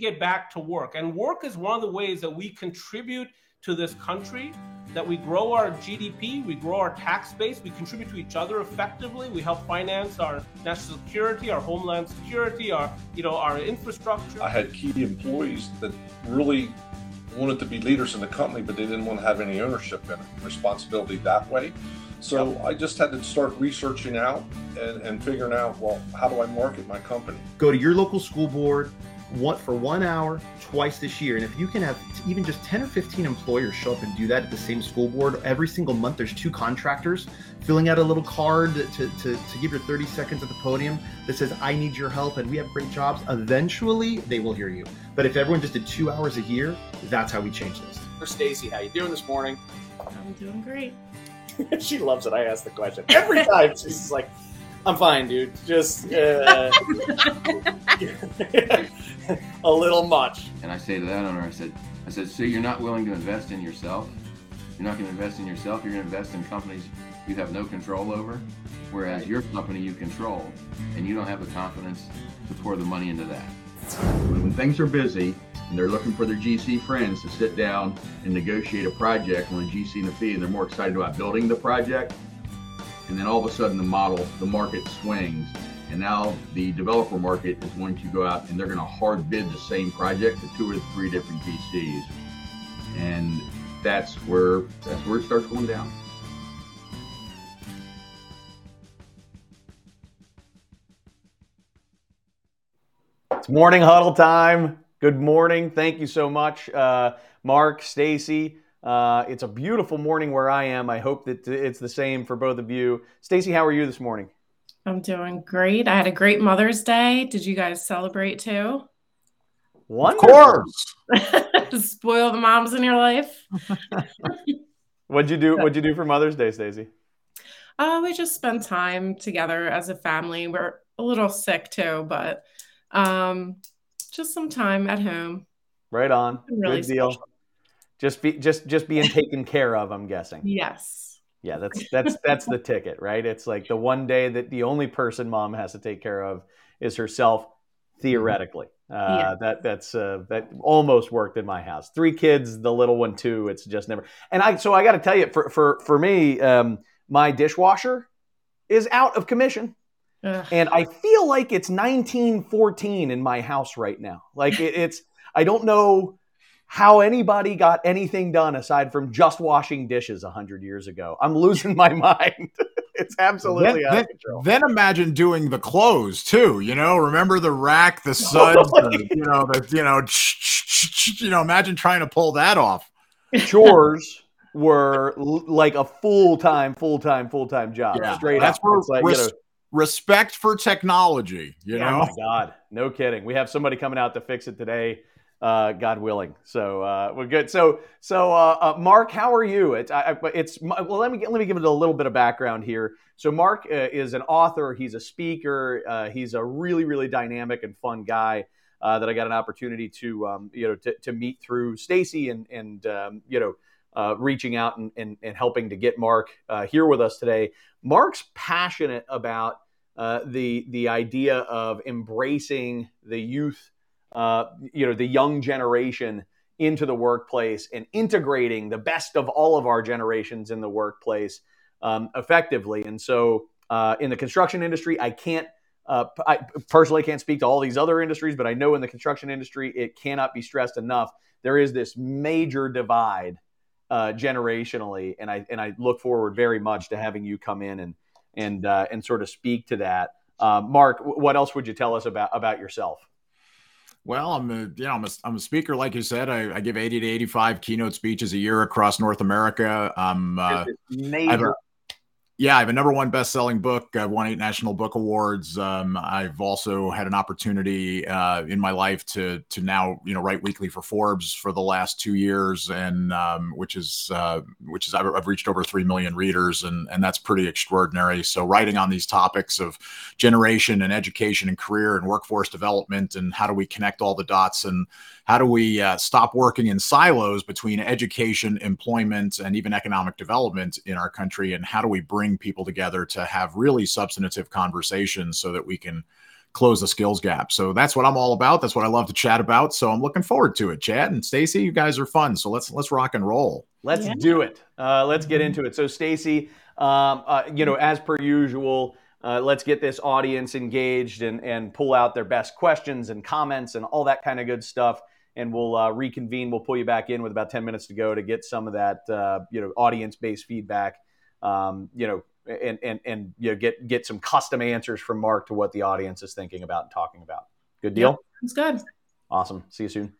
to get back to work. And work is one of the ways that we contribute to this country, that we grow our GDP, we grow our tax base, we contribute to each other effectively, we help finance our national security, our homeland security, our infrastructure. I had key employees that really wanted to be leaders in the company, but they didn't want to have any ownership in it, responsibility that way. So I just had to start researching out and figuring out, well, how do I market my company? Go to your local school board for 1 hour twice this year. And if you can have even just 10 or 15 employers show up and do that at the same school board every single month, there's 2 contractors filling out a little card to give your 30 seconds at the podium that says, I need your help and we have great jobs. Eventually they will hear you. But if everyone just did 2 hours a year, that's how we change this. Stacy, how you doing this morning? I'm doing great. She loves it. I ask the question every time. She's like, I'm fine, dude. Just a little much. And I say to that owner, I said, so you're not willing to invest in yourself? You're not going to invest in yourself. You're going to invest in companies you have no control over, whereas your company you control, and you don't have the confidence to pour the money into that. When things are busy and they're looking for their GC friends to sit down and negotiate a project on a GC and a fee, and they're more excited about building the project, and then all of a sudden the market swings, and now the developer market is going to go out and they're going to hard bid the same project to 2 or 3 different GCs, and that's where it starts going down. It's morning huddle time. Good morning. Thank you so much, Mark, Stacy. It's a beautiful morning where I am. I hope that it's the same for both of you. Stacy, how are you this morning? I'm doing great. I had a great Mother's Day. Did you guys celebrate too? Wonderful. Of course. Spoil the moms in your life. What'd you do for Mother's Day, Stacy? We just spent time together as a family. We're a little sick too, but just some time at home. Right on. Really good deal. Special. Just being taken care of, I'm guessing. Yes. Yeah, that's the ticket, right? It's like the one day that the only person mom has to take care of is herself, theoretically. That almost worked in my house. 3 kids, the little one 2. It's just never. And I got to tell you, for me, my dishwasher is out of commission. And I feel like it's 1914 in my house right now. Like I don't know how anybody got anything done aside from just washing dishes 100 years ago. I'm losing my mind. It's absolutely out of control. Then imagine doing the clothes too. You know, remember the rack, the suds, imagine trying to pull that off. Chores were like a full-time job. Yeah, straight up. Respect for technology, you know? Oh, my God. No kidding. We have somebody coming out to fix it today, God willing. So we're good. So Mark, how are you? Let me give it a little bit of background here. So Mark is an author. He's a speaker. He's a really, really dynamic and fun guy that I got an opportunity to meet through Stacy and reaching out and helping to get Mark here with us today. Mark's passionate about the idea of embracing the youth, the young generation into the workplace and integrating the best of all of our generations in the workplace effectively. And so in the construction industry, I personally can't speak to all these other industries, but I know in the construction industry, it cannot be stressed enough. There is this major divide generationally, and I look forward very much to having you come in and sort of speak to that. Mark, what else would you tell us about yourself? Well, I'm a speaker, like you said. I give 80 to 85 keynote speeches a year across North America. I have a #1 best-selling book. I've won 8 national book awards. I've also had an opportunity in my life to now write weekly for Forbes for the last 2 years, and which is I've reached over 3 million readers, and that's pretty extraordinary. So writing on these topics of generation and education and career and workforce development and how do we connect all the dots and how do we stop working in silos between education, employment, and even economic development in our country, and how do we bring people together to have really substantive conversations so that we can close the skills gap. So that's what I'm all about. That's what I love to chat about. So I'm looking forward to it. Chad and Stacy, you guys are fun. So let's rock and roll. Let's do it. Let's get into it. So Stacy, as per usual, let's get this audience engaged and pull out their best questions and comments and all that kind of good stuff. And we'll reconvene. We'll pull you back in with about 10 minutes to go to get some of that, audience-based feedback, get some custom answers from Mark to what the audience is thinking about and talking about. Good deal? It's good. Awesome. See you soon.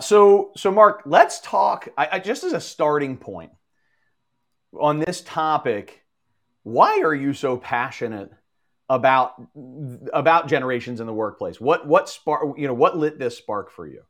So Mark, let's talk, I just as a starting point on this topic, why are you so passionate about generations in the workplace? What lit this spark for you?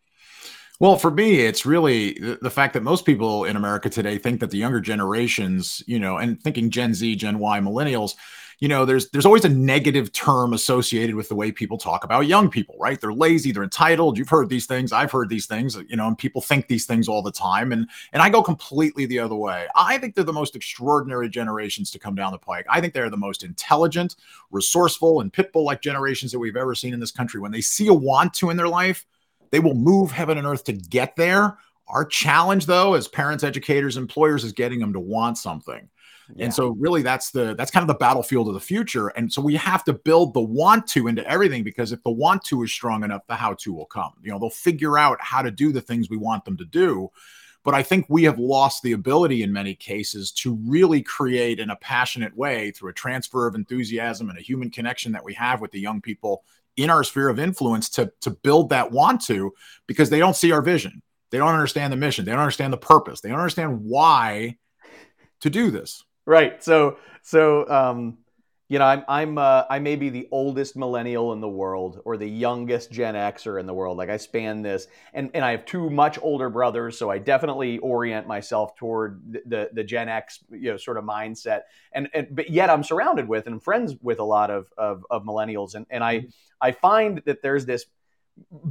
Well, for me, it's really the fact that most people in America today think that the younger generations, and thinking Gen Z, Gen Y, millennials, there's always a negative term associated with the way people talk about young people, right? They're lazy, they're entitled. You've heard these things. I've heard these things, and people think these things all the time. And I go completely the other way. I think they're the most extraordinary generations to come down the pike. I think they're the most intelligent, resourceful, and pitbull-like generations that we've ever seen in this country. When they see a want to in their life, they will move heaven and earth to get there. Our challenge, though, as parents, educators, employers, is getting them to want something. Yeah. And so really that's kind of the battlefield of the future. And so we have to build the want to into everything, because if the want to is strong enough, the how to will come. They'll figure out how to do the things we want them to do. But I think we have lost the ability in many cases to really create in a passionate way through a transfer of enthusiasm and a human connection that we have with the young people in our sphere of influence to build that want to, because they don't see our vision. They don't understand the mission. They don't understand the purpose. They don't understand why to do this. Right. So I may be the oldest millennial in the world or the youngest Gen Xer in the world. Like, I span this and I have two much older brothers. So I definitely orient myself toward the Gen X, sort of mindset. But yet I'm surrounded with and friends with a lot of millennials. And I find that there's this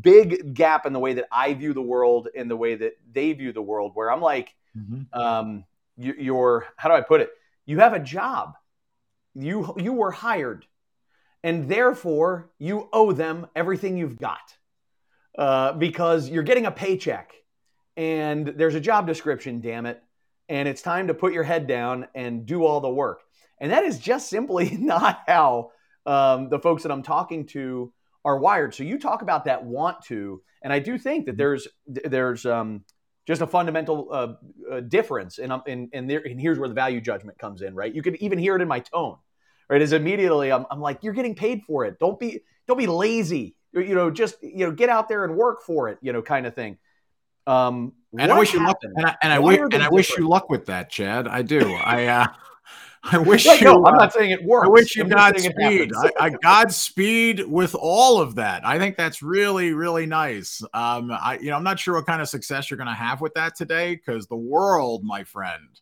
big gap in the way that I view the world and the way that they view the world, where I'm like, you're, how do I put it? You have a job. You were hired, and therefore you owe them everything you've got, because you're getting a paycheck and there's a job description, damn it. And it's time to put your head down and do all the work. And that is just simply not how the folks that I'm talking to are wired. So you talk about that want to, and I do think that there's just a fundamental difference, and here's where the value judgment comes in, right? You can even hear it in my tone, right? Is immediately I'm like, you're getting paid for it. Don't be lazy. Just get out there and work for it. Kind of thing. And I wish you luck. And I wish you luck with that, Chad. I do. I wish you. No, I'm not saying it works. I wish you Godspeed. I Godspeed with all of that. I think that's really, really nice. I'm not sure what kind of success you're going to have with that today, because the world, my friend,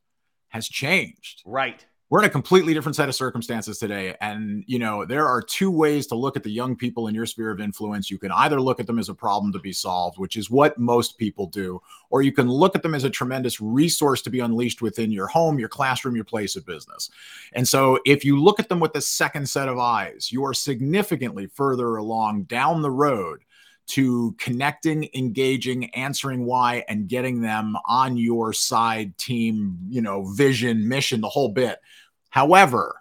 has changed. Right. We're in a completely different set of circumstances today. And, there are two ways to look at the young people in your sphere of influence. You can either look at them as a problem to be solved, which is what most people do, or you can look at them as a tremendous resource to be unleashed within your home, your classroom, your place of business. And so if you look at them with the second set of eyes, you are significantly further along down the road to connecting, engaging, answering why, and getting them on your side, team, vision, mission, the whole bit. However,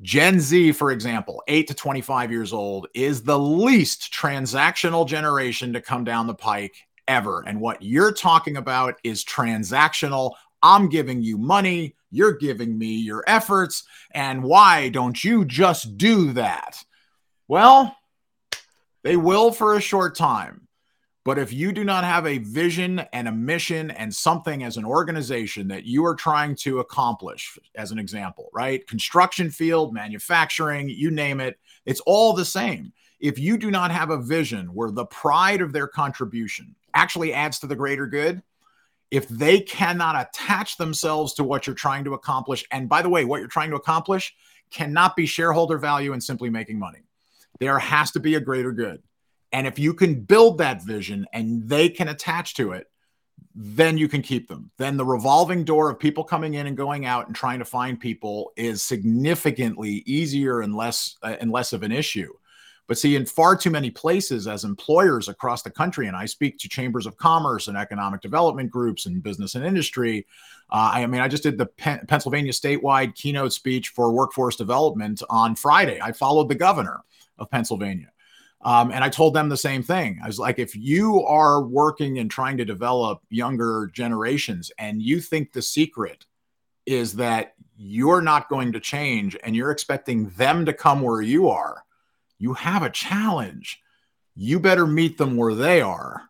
Gen Z, for example, 8 to 25 years old, is the least transactional generation to come down the pike ever. And what you're talking about is transactional. I'm giving you money, you're giving me your efforts, and why don't you just do that? Well, they will for a short time. But if you do not have a vision and a mission and something as an organization that you are trying to accomplish, as an example, right? Construction field, manufacturing, you name it, it's all the same. If you do not have a vision where the pride of their contribution actually adds to the greater good, if they cannot attach themselves to what you're trying to accomplish, and by the way, what you're trying to accomplish cannot be shareholder value and simply making money. There has to be a greater good. And if you can build that vision and they can attach to it, then you can keep them. Then the revolving door of people coming in and going out and trying to find people is significantly easier and less of an issue. But see, in far too many places as employers across the country, and I speak to chambers of commerce and economic development groups and business and industry. I just did the Pennsylvania statewide keynote speech for workforce development on Friday. I followed the governor of Pennsylvania. And I told them the same thing. I was like, if you are working and trying to develop younger generations and you think the secret is that you're not going to change and you're expecting them to come where you are, you have a challenge. You better meet them where they are,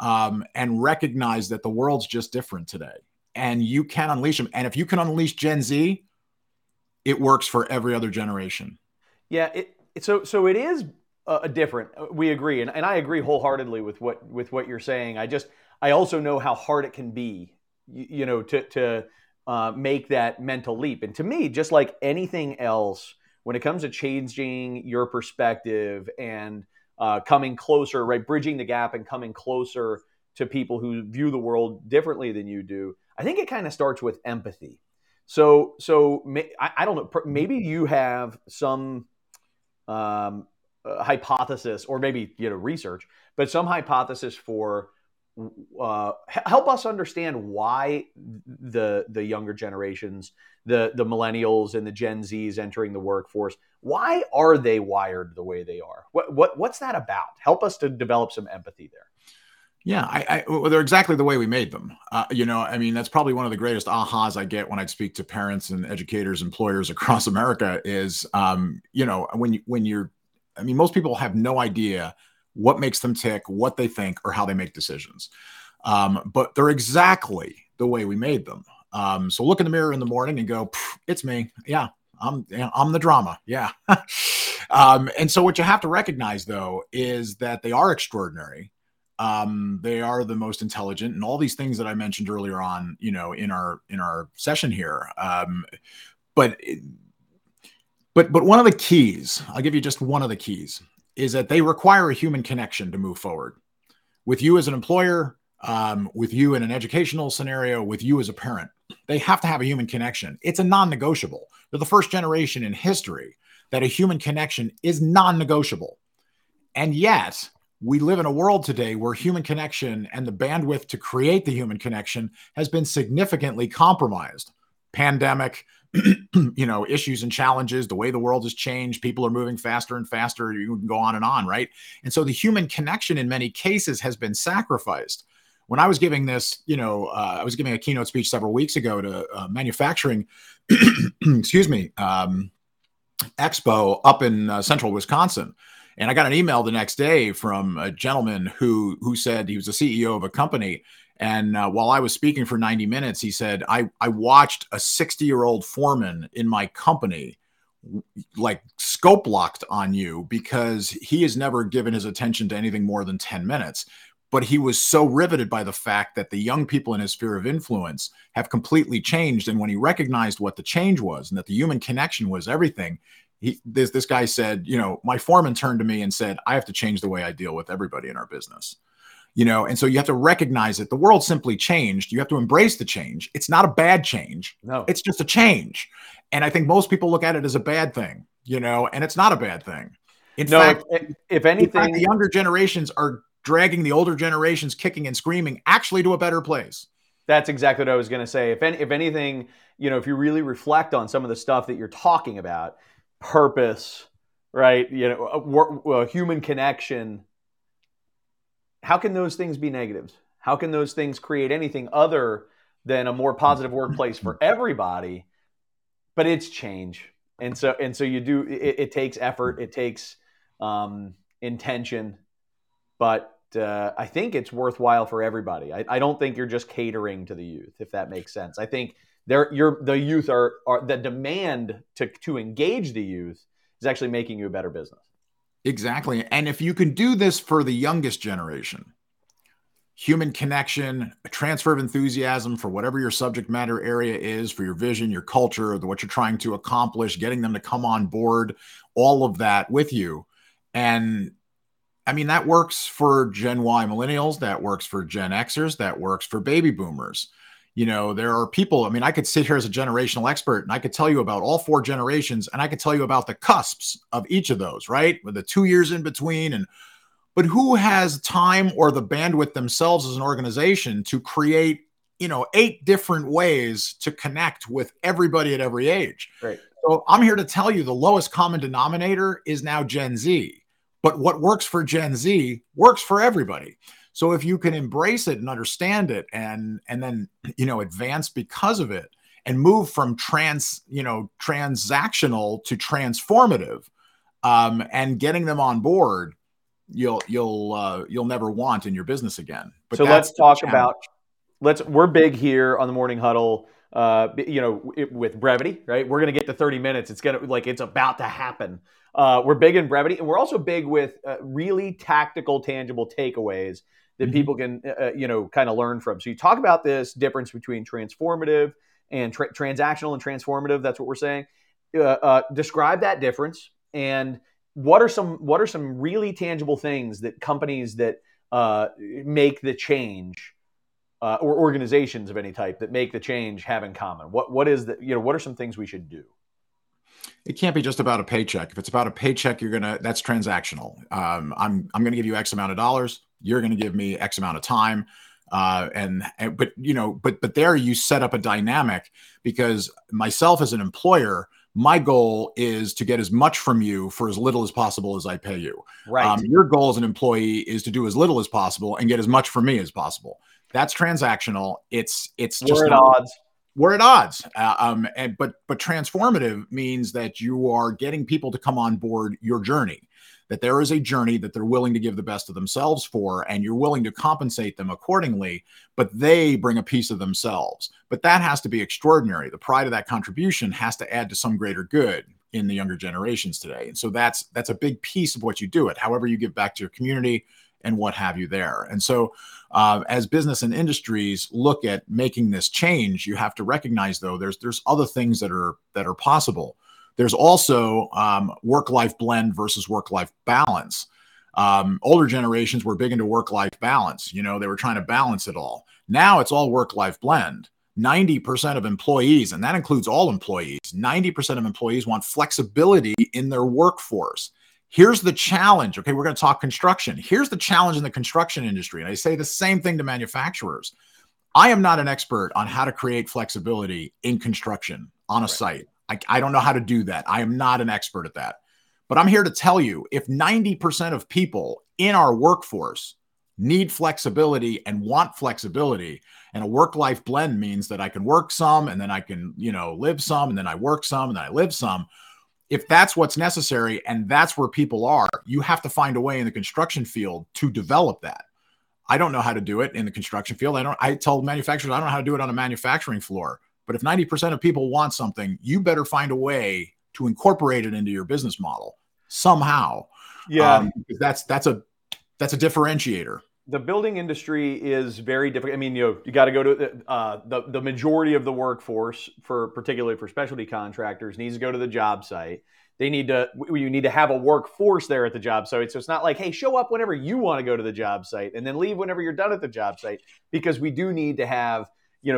and recognize that the world's just different today and you can unleash them. And if you can unleash Gen Z, it works for every other generation. Yeah. So it is different. We agree. And I agree wholeheartedly with what you're saying. I also know how hard it can be, to make that mental leap. And to me, just like anything else, when it comes to changing your perspective and coming closer, right, bridging the gap and coming closer to people who view the world differently than you do, I think it kind of starts with empathy. So I don't know, maybe you have some hypothesis or maybe research, but some hypothesis for help us understand why the younger generations, the millennials and the Gen Zs entering the workforce, why are they wired the way they are? What's that about? Help us to develop some empathy there. Yeah, well, they're exactly the way we made them. That's probably one of the greatest ahas I get when I speak to parents and educators, employers across America is, most people have no idea what makes them tick, what they think, or how they make decisions. But they're exactly the way we made them. So look in the mirror in the morning and go, it's me. Yeah, I'm the drama. Yeah. And so what you have to recognize, though, is that they are extraordinary. They are the most intelligent and all these things that I mentioned earlier on, in our session here. But one of the keys, I'll give you just one of the keys, is that they require a human connection to move forward with you as an employer, with you in an educational scenario, with you as a parent. They have to have a human connection. It's a non-negotiable. They're the first generation in history that a human connection is non-negotiable. And yet we live in a world today where human connection and the bandwidth to create the human connection has been significantly compromised. Pandemic, issues and challenges, the way the world has changed, people are moving faster and faster, you can go on, right? And so the human connection in many cases has been sacrificed. When I was giving this, I was giving a keynote speech several weeks ago to manufacturing, expo up in central Wisconsin. And I got an email the next day from a gentleman who said he was the CEO of a company. And while I was speaking for 90 minutes, he said, I watched a 60-year-old foreman in my company like scope locked on you because he has never given his attention to anything more than 10 minutes. But he was so riveted by the fact that the young people in his sphere of influence have completely changed. And when he recognized what the change was and that the human connection was everything, this guy said, my foreman turned to me and said, I have to change the way I deal with everybody in our business. And so you have to recognize that the world simply changed. You have to embrace the change. It's not a bad change. No, it's just a change. And I think most people look at it as a bad thing, and it's not a bad thing. In fact, the younger generations are dragging the older generations kicking and screaming actually to a better place. That's exactly what I was going to say. If anything, if you really reflect on some of the stuff that you're talking about, purpose, right? A human connection. How can those things be negatives? How can those things create anything other than a more positive workplace for everybody? But it's change. And so you do, it takes effort, it takes intention, but I think it's worthwhile for everybody. I don't think you're just catering to the youth, if that makes sense. I think the youth are the demand to engage the youth is actually making you a better business. Exactly. And if you can do this for the youngest generation, human connection, a transfer of enthusiasm for whatever your subject matter area is, for your vision, your culture, what you're trying to accomplish, getting them to come on board, all of that with you. And I mean, that works for Gen Y millennials. That works for Gen Xers. That works for baby boomers. You know, there are people, I mean, I could sit here as a generational expert and I could tell you about all four generations and I could tell you about the cusps of each of those, right? With the 2 years in between. And, but who has time or the bandwidth themselves as an organization to create, you know, 8 different ways to connect with everybody at every age? Right. So I'm here to tell you the lowest common denominator is now Gen Z. But what works for Gen Z works for everybody. So if you can embrace it and understand it and then, you know, advance because of it and move from transactional to transformative, and getting them on board, you'll never want in your business again. But so let's talk about, we're big here on the Morning Huddle, with brevity, right? We're going to get to 30 minutes. It's going to it's about to happen. We're big in brevity, and we're also big with really tactical, tangible takeaways that people can, kind of learn from. So you talk about this difference between transformative and transactional and transformative. That's what we're saying. Describe that difference, and what are some really tangible things that companies that make the change or organizations of any type that make the change have in common? What are some things we should do? It can't be just about a paycheck. If it's about a paycheck, that's transactional. I'm going to give you X amount of dollars. You're going to give me X amount of time. But there you set up a dynamic, because myself as an employer, my goal is to get as much from you for as little as possible as I pay you. Right. Your goal as an employee is to do as little as possible and get as much from me as possible. That's transactional. It's just at odds. We're at odds. But transformative means that you are getting people to come on board your journey, that there is a journey that they're willing to give the best of themselves for, and you're willing to compensate them accordingly, but they bring a piece of themselves. But that has to be extraordinary. The pride of that contribution has to add to some greater good in the younger generations today. And so that's a big piece of what you do, it, however you give back to your community and what have you there. And so as business and industries look at making this change, you have to recognize, though, there's other things that are possible. There's also work-life blend versus work-life balance. Older generations were big into work-life balance. You know, they were trying to balance it all. Now it's all work-life blend. 90% of employees, and that includes all employees, 90% of employees want flexibility in their workforce. Here's the challenge. Okay, we're going to talk construction. Here's the challenge in the construction industry. And I say the same thing to manufacturers. I am not an expert on how to create flexibility in construction on a site. I don't know how to do that. I am not an expert at that. But I'm here to tell you, if 90% of people in our workforce need flexibility and want flexibility, and a work-life blend means that I can work some and then I can, live some, and then I work some and then I live some. If that's what's necessary and that's where people are, you have to find a way in the construction field to develop that. I don't know how to do it in the construction field. I tell manufacturers, I don't know how to do it on a manufacturing floor. But if 90% of people want something, you better find a way to incorporate it into your business model somehow. Yeah. Because that's a differentiator. The building industry is very difficult. I mean, you got to go to the majority of the workforce, particularly for specialty contractors, needs to go to the job site. You need to have a workforce there at the job site. So it's not like, hey, show up whenever you want to go to the job site and then leave whenever you're done at the job site, because we do need to have,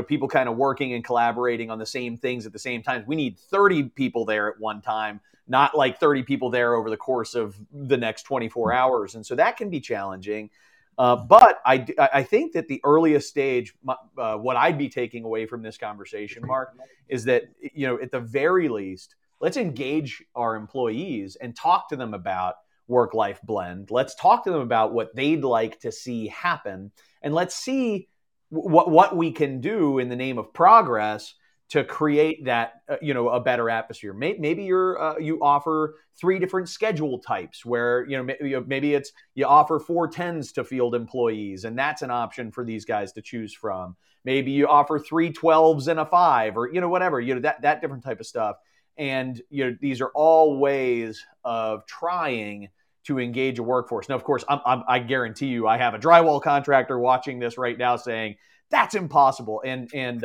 people kind of working and collaborating on the same things at the same time. We need 30 people there at one time, not like 30 people there over the course of the next 24 hours. And so that can be challenging. But I think that the earliest stage, what I'd be taking away from this conversation, Mark, is that, at the very least, let's engage our employees and talk to them about work-life blend. Let's talk to them about what they'd like to see happen. And let's see what we can do in the name of progress to create that, a better atmosphere. Maybe you offer 3 different schedule types where, maybe it's you offer 4 10s to field employees, and that's an option for these guys to choose from. Maybe you offer 3 12s and a 5, or, whatever, that different type of stuff. And, these are all ways of trying to engage a workforce. Now, of course, I guarantee you, I have a drywall contractor watching this right now saying, that's impossible. And maybe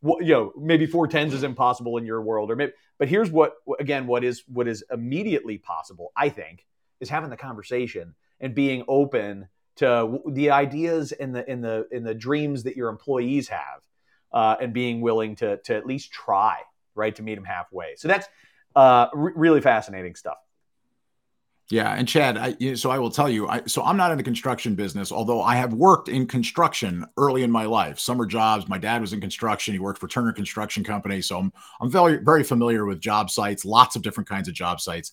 4 10s is impossible in your world, but here's what is immediately possible, I think, is having the conversation and being open to the ideas and the dreams that your employees have, and being willing to at least try, right, to meet them halfway. So that's really fascinating stuff. Yeah. And Chad, I will tell you, I'm not in the construction business, although I have worked in construction early in my life, summer jobs. My dad was in construction. He worked for Turner Construction Company. So I'm very, very familiar with job sites, lots of different kinds of job sites.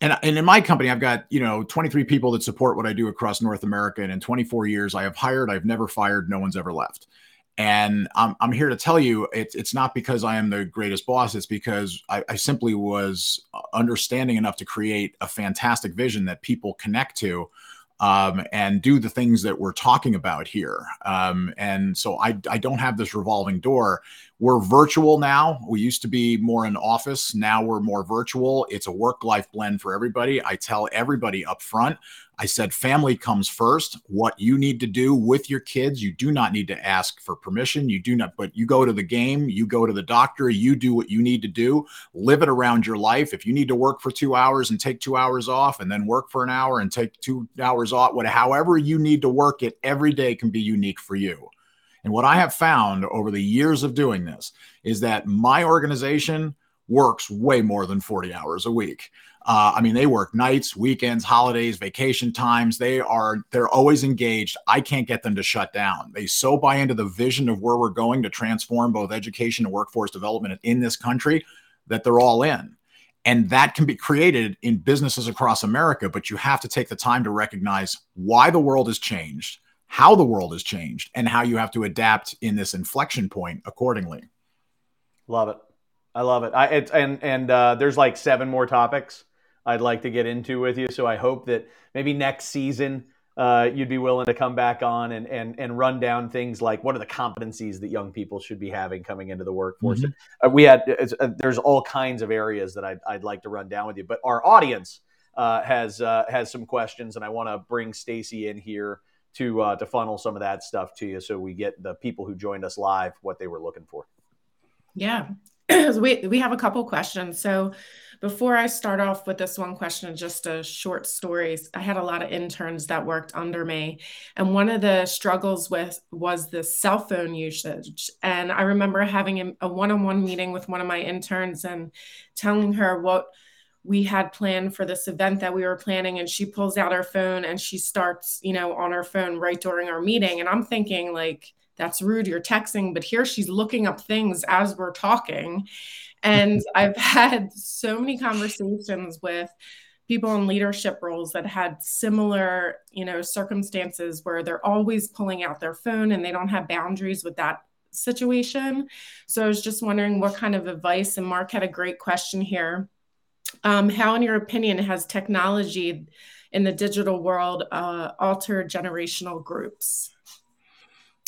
And in my company, I've got, 23 people that support what I do across North America. And in 24 years, I have hired, I've never fired. No one's ever left. And I'm here to tell you, it's not because I am the greatest boss. It's because I simply was understanding enough to create a fantastic vision that people connect to, and do the things that we're talking about here. And so I don't have this revolving door. We're virtual now. We used to be more in office. Now we're more virtual. It's a work-life blend for everybody. I tell everybody up front, I said, family comes first. What you need to do with your kids, you do not need to ask for permission. You do not, but you go to the game, you go to the doctor, you do what you need to do, live it around your life. If you need to work for 2 hours and take 2 hours off, and then work for an hour and take 2 hours off, however you need to work it, every day can be unique for you. And what I have found over the years of doing this is that my organization works way more than 40 hours a week. They work nights, weekends, holidays, vacation times. They're always engaged. I can't get them to shut down. They so buy into the vision of where we're going to transform both education and workforce development in this country that they're all in. And that can be created in businesses across America, but you have to take the time to recognize why the world has changed, how the world has changed, and how you have to adapt in this inflection point accordingly. Love it. I love it. There's like 7 more topics I'd like to get into with you. So I hope that maybe next season you'd be willing to come back on and run down things like what are the competencies that young people should be having coming into the workforce. Mm-hmm. There's all kinds of areas that I'd like to run down with you, but our audience has some questions, and I want to bring Stacy in here to funnel some of that stuff to you, so we get the people who joined us live what they were looking for. Yeah. We have a couple questions. So before I start off with this one question, just a short story. I had a lot of interns that worked under me, and one of the struggles was the cell phone usage. And I remember having a one-on-one meeting with one of my interns and telling her what we had planned for this event that we were planning. And she pulls out her phone and she starts, on her phone right during our meeting. And I'm thinking, that's rude, you're texting, but here she's looking up things as we're talking. And I've had so many conversations with people in leadership roles that had similar, circumstances where they're always pulling out their phone and they don't have boundaries with that situation. So I was just wondering what kind of advice, and Mark had a great question here. How, in your opinion, has technology in the digital world altered generational groups?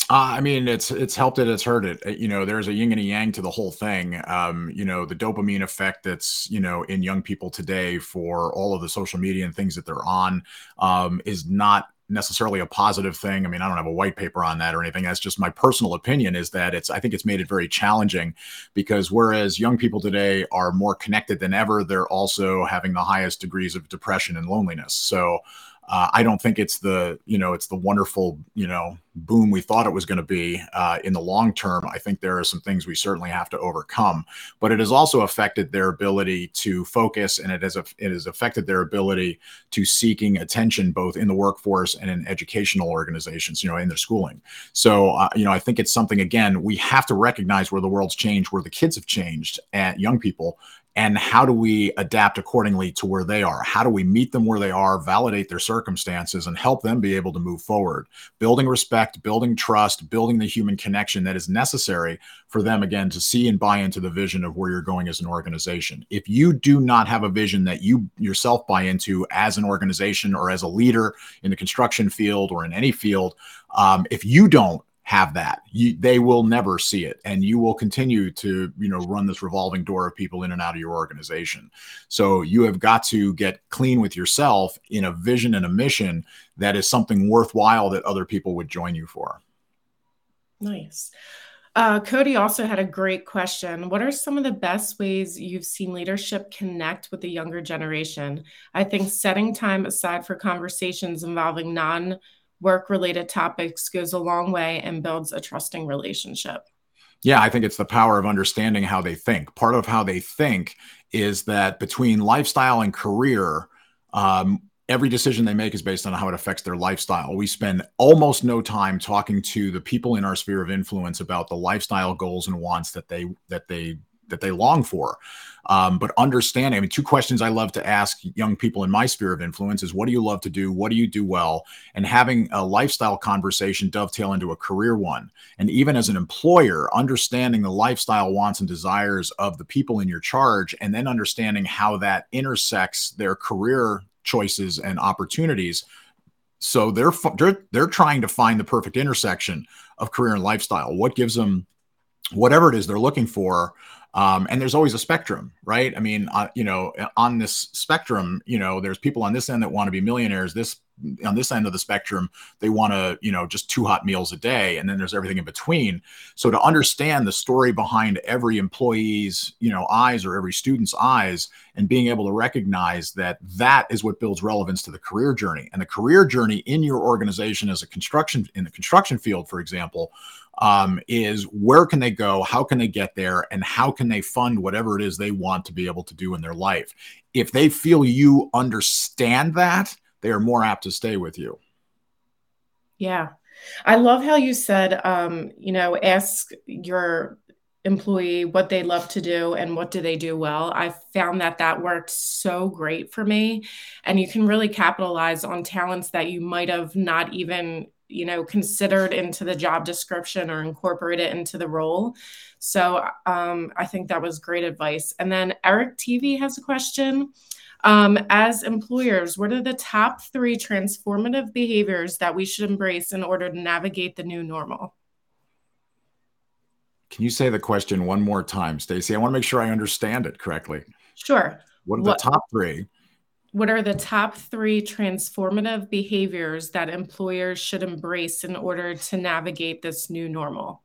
It's helped it. It's hurt it. There's a yin and a yang to the whole thing. The dopamine effect that's, in young people today for all of the social media and things that they're on is not necessarily a positive thing. I don't have a white paper on that or anything. That's just my personal opinion, is that I think it's made it very challenging, because whereas young people today are more connected than ever, they're also having the highest degrees of depression and loneliness. So I don't think it's the wonderful, boom we thought it was going to be in the long term. I think there are some things we certainly have to overcome, but it has also affected their ability to focus, and it has affected their ability to seeking attention, both in the workforce and in educational organizations, in their schooling. So, I think it's something, again, we have to recognize where the world's changed, where the kids have changed, and young people. And how do we adapt accordingly to where they are? How do we meet them where they are, validate their circumstances, and help them be able to move forward? Building respect, building trust, building the human connection that is necessary for them, again, to see and buy into the vision of where you're going as an organization. If you do not have a vision that you yourself buy into as an organization or as a leader in the construction field or in any field, if you don't have that, they will never see it, and you will continue to, run this revolving door of people in and out of your organization. So you have got to get clean with yourself in a vision and a mission that is something worthwhile that other people would join you for. Nice. Cody also had a great question. What are some of the best ways you've seen leadership connect with the younger generation? I think setting time aside for conversations involving non-work related topics goes a long way and builds a trusting relationship. Yeah, I think it's the power of understanding how they think. Part of how they think is that between lifestyle and career, every decision they make is based on how it affects their lifestyle. We spend almost no time talking to the people in our sphere of influence about the lifestyle goals and wants that they long for. But understanding, I mean, two questions I love to ask young people in my sphere of influence is, what do you love to do? What do you do well? And having a lifestyle conversation dovetail into a career one. And even as an employer, understanding the lifestyle wants and desires of the people in your charge, and then understanding how that intersects their career choices and opportunities. So they're trying to find the perfect intersection of career and lifestyle. What gives them whatever it is they're looking for? And there's always a spectrum, right? I mean, on this spectrum, there's people on this end that want to be millionaires. On this end of the spectrum, they want to, just 2 hot meals a day. And then there's everything in between. So to understand the story behind every employee's, eyes, or every student's eyes, and being able to recognize that is what builds relevance to the career journey. And the career journey in your organization in the construction field, for example, is where can they go? How can they get there? And how can they fund whatever it is they want to be able to do in their life? If they feel you understand that, they are more apt to stay with you. Yeah. I love how you said, ask your employee what they love to do and what do they do well. I found that worked so great for me. And you can really capitalize on talents that you might have not even considered into the job description or incorporate it into the role. So I think that was great advice. And then Eric TV has a question. As employers, what are the top 3 transformative behaviors that we should embrace in order to navigate the new normal? Can you say the question one more time, Stacey? I want to make sure I understand it correctly. Sure. What are the top 3? What are the top 3 transformative behaviors that employers should embrace in order to navigate this new normal?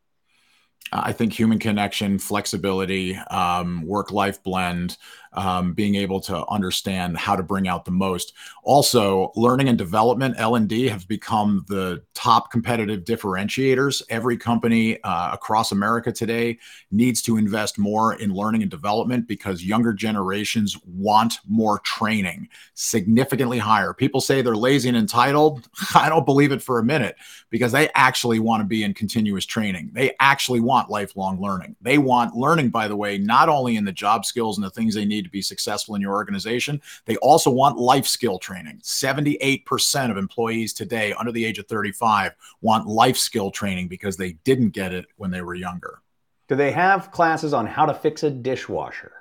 I think human connection, flexibility, work-life blend, being able to understand how to bring out the most. Also, learning and development, L&D, have become the top competitive differentiators. Every company across America today needs to invest more in learning and development because younger generations want more training, significantly higher. People say they're lazy and entitled. I don't believe it for a minute, because they actually want to be in continuous training. They actually want lifelong learning. They want learning, by the way, not only in the job skills and the things they need to be successful in your organization. They also want life skill training. 78% of employees today under the age of 35 want life skill training because they didn't get it when they were younger. Do they have classes on how to fix a dishwasher?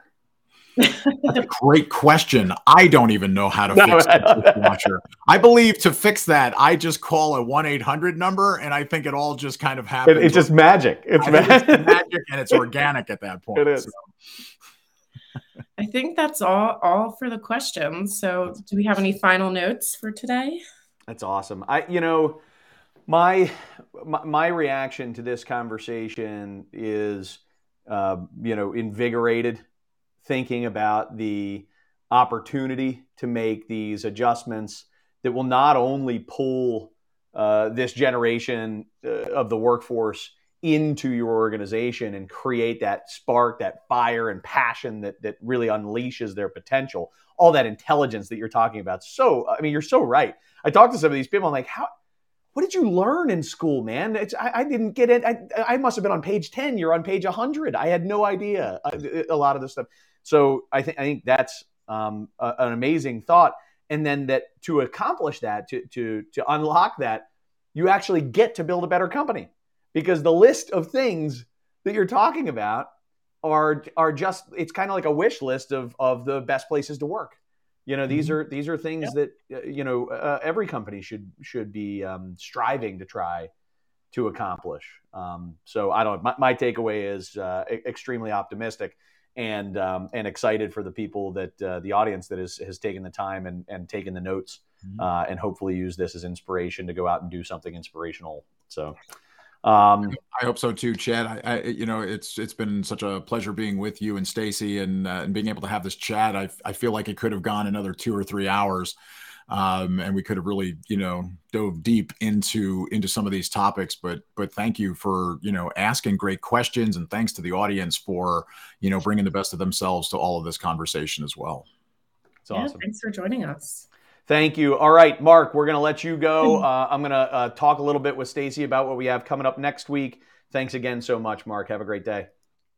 That's a great question. I don't even know how to fix a dishwasher. I believe to fix that, I just call a 1-800 number, and I think it all just kind of happens. It's just magic. It's magic, and it's organic at that point. It is. I think that's all for the questions. So do we have any final notes for today? That's awesome. My reaction to this conversation is, invigorated, thinking about the opportunity to make these adjustments that will not only pull this generation of the workforce into your organization and create that spark, that fire and passion that really unleashes their potential, all that intelligence that you're talking about. So, I mean, you're so right. I talked to some of these people, I'm like, what did you learn in school, man? I didn't get it. I must've been on page 10. You're on page 100. I had no idea a lot of this stuff. So I think that's an amazing thought. And then that to accomplish that, to unlock that, you actually get to build a better company. Because the list of things that you're talking about are just, it's kind of like a wish list of the best places to work. These are things that every company should be striving to try to accomplish. So I don't. My takeaway is extremely optimistic and excited for the people that the audience that has taken the time and taken the notes and hopefully use this as inspiration to go out and do something inspirational. So. I hope so too, Chad. I you know, it's been such a pleasure being with you and Stacy and being able to have this chat. I feel like it could have gone another 2 or 3 hours. And we could have really, you know, dove deep into some of these topics, but thank you for, you know, asking great questions, and thanks to the audience for, you know, bringing the best of themselves to all of this conversation as well. It's awesome. Thanks for joining us. Thank you. All right, Mark, we're going to let you go. I'm going to talk a little bit with Stacy about what we have coming up next week. Thanks again so much, Mark. Have a great day.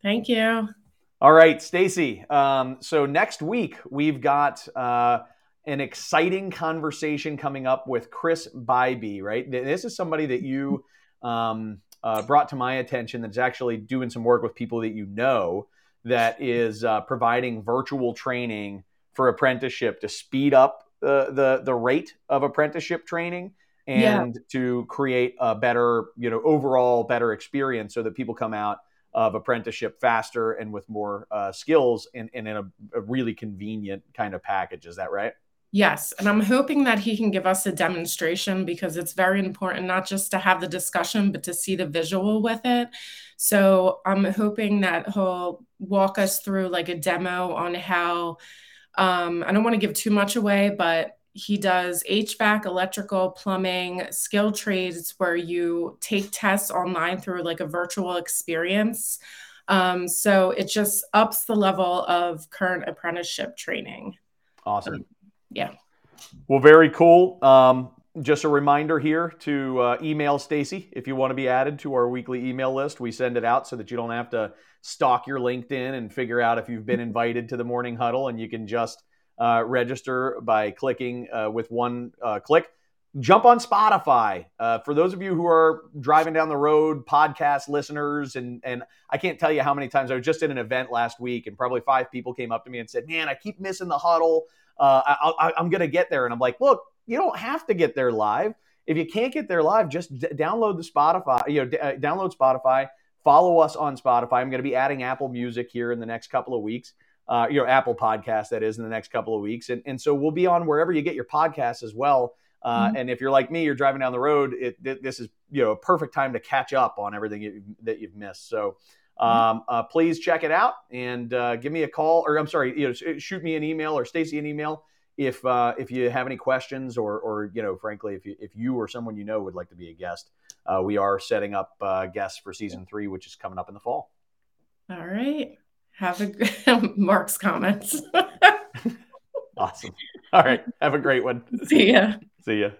Thank you. All right, Stacy. So next week we've got, an exciting conversation coming up with Chris Bybee, right? This is somebody that you brought to my attention that's actually doing some work with people that you know, that is providing virtual training for apprenticeship to speed up the rate of apprenticeship training and to create a better, you know, overall better experience so that people come out of apprenticeship faster and with more skills and in a really convenient kind of package. Is that right? Yes, and I'm hoping that he can give us a demonstration, because it's very important not just to have the discussion, but to see the visual with it. So I'm hoping that he'll walk us through like a demo on how, I don't want to give too much away, but he does HVAC, electrical, plumbing, skill trades, where you take tests online through like a virtual experience. So it just ups the level of current apprenticeship training. Awesome. Yeah. Well, very cool. Just a reminder here to email Stacy if you want to be added to our weekly email list. We send it out so that you don't have to stalk your LinkedIn and figure out if you've been invited to the Morning Huddle, and you can just register by clicking with one click. Jump on Spotify. For those of you who are driving down the road, podcast listeners, and I can't tell you how many times I was just at an event last week and probably 5 people came up to me and said, man, I keep missing the huddle. I'm going to get there. And I'm like, look, you don't have to get there live. If you can't get there live, just download the Spotify, you know, download Spotify, follow us on Spotify. I'm going to be adding Apple Music here in the next couple of weeks, you know, Apple Podcast, that is, in the next couple of weeks. And so we'll be on wherever you get your podcasts as well. And if you're like me, you're driving down the road, this is, you know, a perfect time to catch up on everything that you've missed. So please check it out, and give me a call, or I'm sorry, you know, shoot me an email, or Stacy an email, if you have any questions, or you know, frankly, if you or someone you know would like to be a guest. We are setting up guests for season 3, which is coming up in the fall. All right. Have a good Mark's comments. Awesome. All right. Have a great one. See ya. See ya.